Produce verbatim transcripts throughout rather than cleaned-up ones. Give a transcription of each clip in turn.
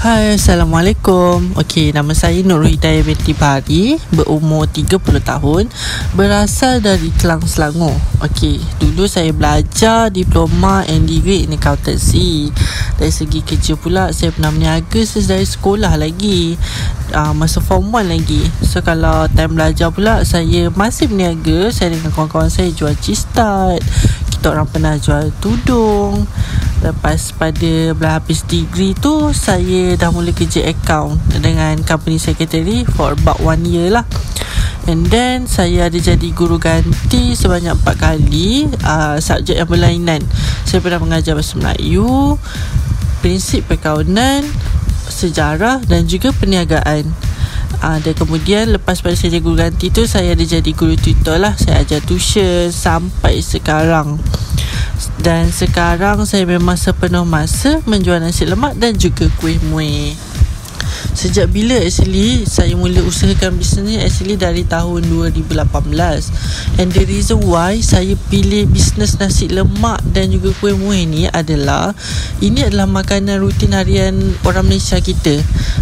Hai, Assalamualaikum. Okey, nama saya Nur Hidayah Bintibari, berumur tiga puluh tahun, berasal dari Klang Selangor. Okey, dulu saya belajar diploma and degree in accountancy. Dari segi kerja pula, saya pernah meniaga sejak sekolah lagi, uh, masa form one lagi. So kalau time belajar pula, saya masih meniaga. Saya dengan kawan-kawan saya jual Cheese Tart. Kita orang pernah jual tudung. Lepas pada belah habis degree tu, saya dah mula kerja account dengan company secretary for about one year lah. And then saya ada jadi guru ganti sebanyak empat kali, uh, subjek yang berlainan. Saya pernah mengajar bahasa Melayu, prinsip perkaunan, sejarah dan juga perniagaan. Uh, dan kemudian lepas pada saya jadi guru ganti tu, saya ada jadi guru tutor lah. Saya ajar tuition sampai sekarang. Dan sekarang saya memang sepenuh masa menjual nasi lemak dan juga kuih muih. Sejak bila actually saya mula usahakan bisnes ni? Actually dari tahun dua ribu lapan belas. And the reason why saya pilih bisnes nasi lemak dan juga kuih muih ni adalah ini adalah makanan rutin harian orang Malaysia kita.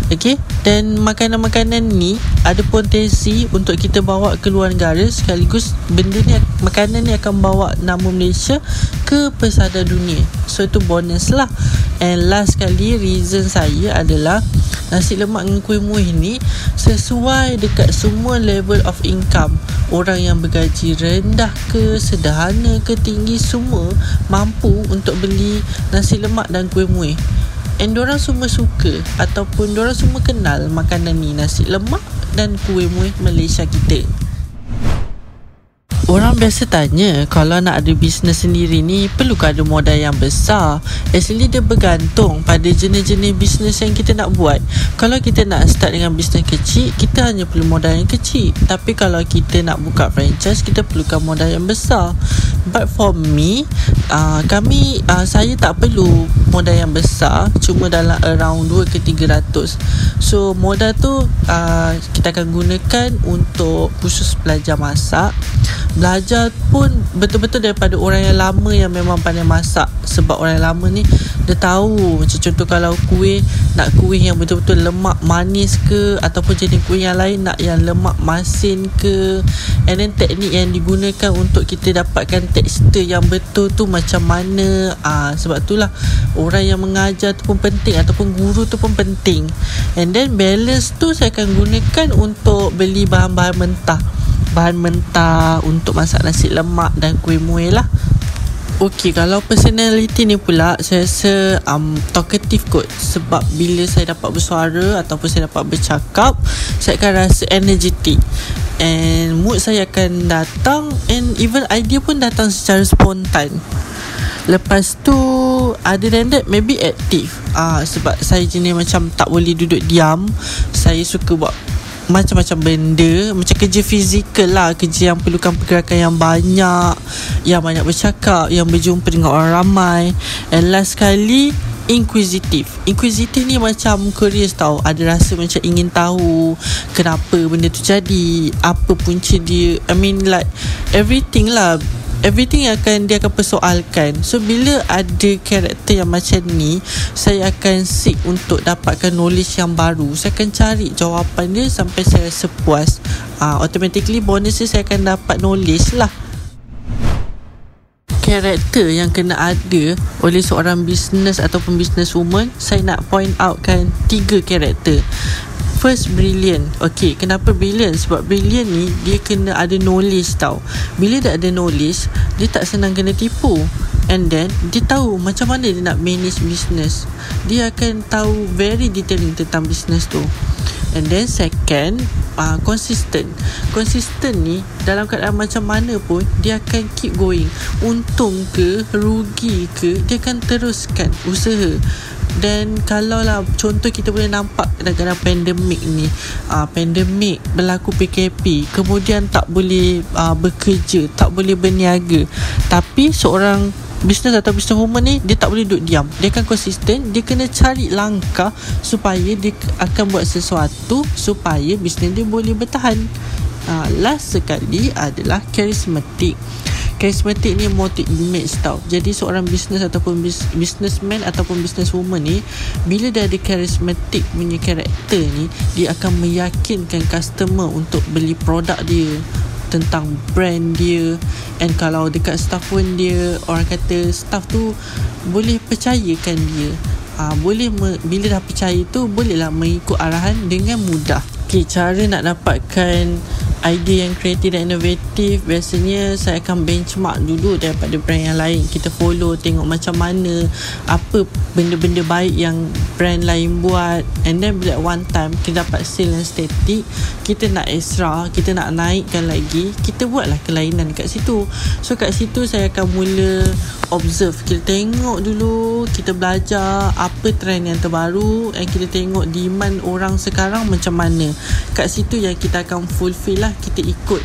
Okay, dan makanan-makanan ni ada potensi untuk kita bawa ke luar negara, sekaligus benda ni, makanan ni akan bawa nama Malaysia ke pesada dunia. So itu bonus lah. And last sekali, reason saya adalah nasi lemak dengan kuih muih ni sesuai dekat semua level of income. Orang yang bergaji rendah ke, sederhana ke, tinggi, semua mampu untuk beli nasi lemak dan kuih muih. And diorang semua suka ataupun diorang semua kenal makanan ni, nasi lemak dan kuih muih Malaysia kita. Orang biasa tanya, kalau nak ada bisnes sendiri ni perlukah ada modal yang besar? Actually dia bergantung pada jenis-jenis bisnes yang kita nak buat. Kalau kita nak start dengan bisnes kecil, kita hanya perlu modal yang kecil. Tapi kalau kita nak buka franchise, kita perlukan modal yang besar. But for me, uh, kami uh, saya tak perlu modal yang besar, cuma dalam around dua ke tiga ratus. So modal tu uh, kita akan gunakan untuk khusus belajar masak. Belajar pun betul-betul daripada orang yang lama yang memang pandai masak. Sebab orang yang lama ni dia tahu, macam contoh kalau kuih, nak kuih yang betul-betul lemak manis ke, ataupun jenis kuih yang lain, nak yang lemak masin ke. And then teknik yang digunakan untuk kita dapatkan tekstur yang betul tu macam mana. Aa, Sebab itulah orang yang mengajar tu pun penting, ataupun guru tu pun penting. And then balance tu saya akan gunakan untuk beli bahan-bahan mentah bahan mentah untuk masak nasi lemak dan kuih muih lah. Okey, kalau personality ni pula, saya rasa um, talkative kot. Sebab bila saya dapat bersuara ataupun saya dapat bercakap, saya akan rasa energetic. And mood saya akan datang, and even idea pun datang secara spontan. Lepas tu, other than that, maybe active. Ah, Sebab saya jenis macam tak boleh duduk diam. Saya suka buat macam-macam benda, macam kerja fizikal lah, kerja yang perlukan pergerakan yang banyak, yang banyak bercakap, yang berjumpa dengan orang ramai. And last sekali, inquisitive. Inquisitive ni macam curious tau. Ada rasa macam ingin tahu kenapa benda tu jadi, apa punca dia. I mean like everything lah, everything yang akan dia akan persoalkan. So bila ada karakter yang macam ni, saya akan seek untuk dapatkan knowledge yang baru. Saya akan cari jawapan dia sampai saya rasa puas. uh, Automatically bonus saya akan dapat knowledge lah. Karakter yang kena ada oleh seorang business ataupun businesswoman, saya nak point out kan tiga karakter. First, brilliant. Okay, kenapa brilliant? Sebab brilliant ni dia kena ada knowledge tau. Bila dia ada knowledge, dia tak senang kena tipu. And then dia tahu macam mana dia nak manage business. Dia akan tahu very detailing tentang business tu. And then second, uh, consistent. Consistent ni dalam keadaan macam mana pun dia akan keep going. Untung ke, rugi ke, dia akan teruskan usaha. Dan kalau lah contoh kita boleh nampak dalam pandemik ni, aa, pandemik berlaku P K P, kemudian tak boleh aa, bekerja, tak boleh berniaga. Tapi seorang bisnes atau businesswoman ni, dia tak boleh duduk diam. Dia akan konsisten, dia kena cari langkah supaya dia akan buat sesuatu supaya bisnes dia boleh bertahan. aa, Last sekali adalah karismatik. Karismatik ni motive image tau. Jadi seorang business ataupun bis, businessman ataupun businesswoman ni, bila dia ada karismatik punya karakter ni, dia akan meyakinkan customer untuk beli produk dia, tentang brand dia. And kalau dekat staff pun dia, orang kata staff tu boleh percayakan dia. Ha, boleh me, bila dah percaya tu, bolehlah mengikut arahan dengan mudah. Okay, cara nak dapatkan idea yang kreatif dan inovatif, biasanya saya akan benchmark dulu daripada brand yang lain. Kita follow, tengok macam mana, apa benda-benda baik yang brand lain buat. And then bila one time kita dapat sale yang static, kita nak extra, kita nak naikkan lagi, kita buatlah kelainan kat situ. So kat situ saya akan mula observe. Kita tengok dulu, kita belajar apa trend yang terbaru, and kita tengok demand orang sekarang macam mana. Kat situ yang kita akan fulfill lah, kita ikut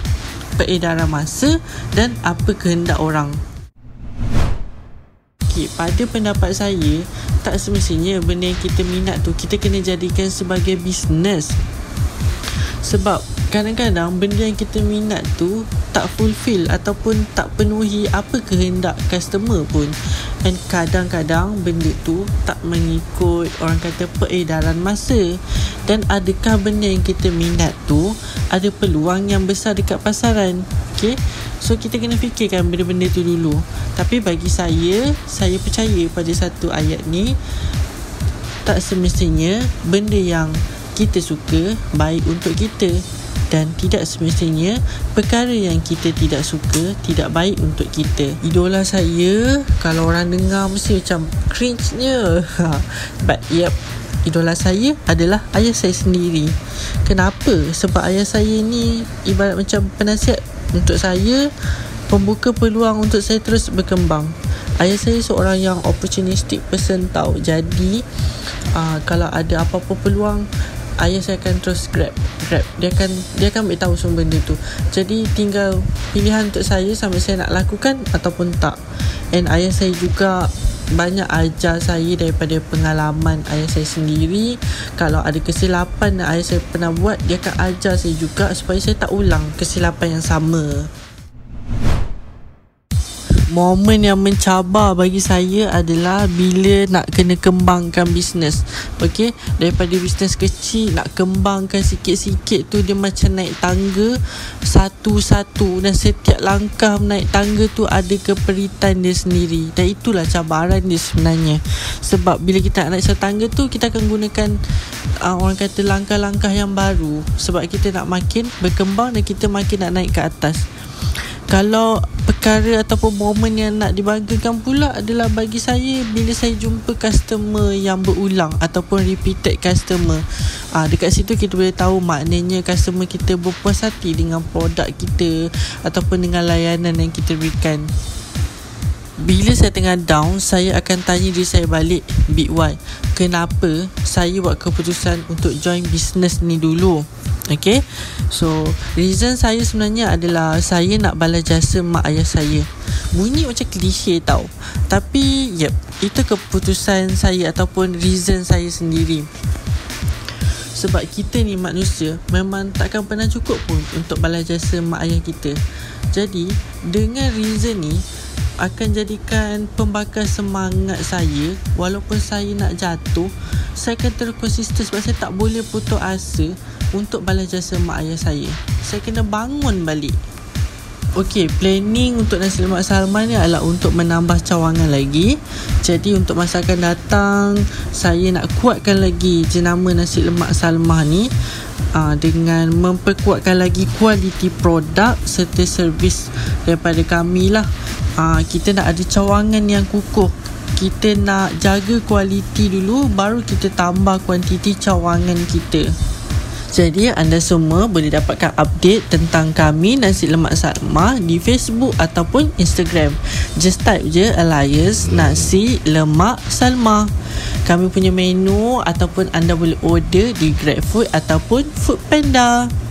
peredaran masa dan apa kehendak orang. Okay, pada pendapat saya, tak semestinya benda yang kita minat tu kita kena jadikan sebagai bisnes. Sebab kadang-kadang benda yang kita minat tu tak fulfill ataupun tak penuhi apa kehendak customer pun. Dan kadang-kadang benda tu tak mengikut, orang kata, peredaran masa. Dan adakah benda yang kita minat tu ada peluang yang besar dekat pasaran? Okay, so kita kena fikirkan benda-benda tu dulu. Tapi bagi saya, saya percaya pada satu ayat ni, tak semestinya benda yang kita suka baik untuk kita, dan tidak semestinya perkara yang kita tidak suka tidak baik untuk kita. Idola saya, kalau orang dengar mesti macam cringe-nya, but yep, idola saya adalah ayah saya sendiri. Kenapa? Sebab ayah saya ni ibarat macam penasihat untuk saya, pembuka peluang untuk saya terus berkembang. Ayah saya seorang yang opportunistic person tau. Jadi aa, kalau ada apa-apa peluang, ayah saya akan terus grab grab. Dia akan dia akan ambil tahu semua benda tu. Jadi tinggal pilihan untuk saya, sama saya nak lakukan ataupun tak. And ayah saya juga banyak ajar saya daripada pengalaman ayah saya sendiri. Kalau ada kesilapan yang ayah saya pernah buat, dia akan ajar saya juga supaya saya tak ulang kesilapan yang sama. Momen yang mencabar bagi saya adalah bila nak kena kembangkan bisnes. Okey, daripada bisnes kecil nak kembangkan sikit-sikit tu, dia macam naik tangga satu-satu, dan setiap langkah naik tangga tu ada keperitan dia sendiri. Dan itulah cabaran dia sebenarnya. Sebab bila kita nak naik satu tangga tu, kita akan gunakan uh, orang kata langkah-langkah yang baru, sebab kita nak makin berkembang dan kita makin nak naik ke atas. Kalau perkara ataupun momen yang nak dibanggakan pula adalah bagi saya bila saya jumpa customer yang berulang ataupun repeated customer. Ha, dekat situ kita boleh tahu maknanya customer kita berpuas hati dengan produk kita ataupun dengan layanan yang kita berikan. Bila saya tengah down, saya akan tanya diri saya balik, big why, kenapa saya buat keputusan untuk join business ni dulu. Okay, so reason saya sebenarnya adalah saya nak balas jasa mak ayah saya. Bunyi macam klise tau, tapi yep, itu keputusan saya ataupun reason saya sendiri. Sebab kita ni manusia, memang takkan pernah cukup pun untuk balas jasa mak ayah kita. Jadi dengan reason ni akan jadikan pembakar semangat saya. Walaupun saya nak jatuh, saya akan terus konsisten sebab saya tak boleh putus asa untuk balas jasa mak ayah saya. Saya kena bangun balik. Okey, planning untuk nasi lemak Salmah ni adalah untuk menambah cawangan lagi. Jadi untuk masa akan datang, saya nak kuatkan lagi jenama nasi lemak Salmah ni aa, dengan memperkuatkan lagi kualiti produk serta servis daripada kami lah. Ha, kita nak ada cawangan yang kukuh. Kita nak jaga kualiti dulu, baru kita tambah kuantiti cawangan kita. Jadi anda semua boleh dapatkan update tentang kami Nasi Lemak Salmah di Facebook ataupun Instagram. Just type je alias Nasi Lemak Salmah. Kami punya menu ataupun anda boleh order di GrabFood ataupun Foodpanda.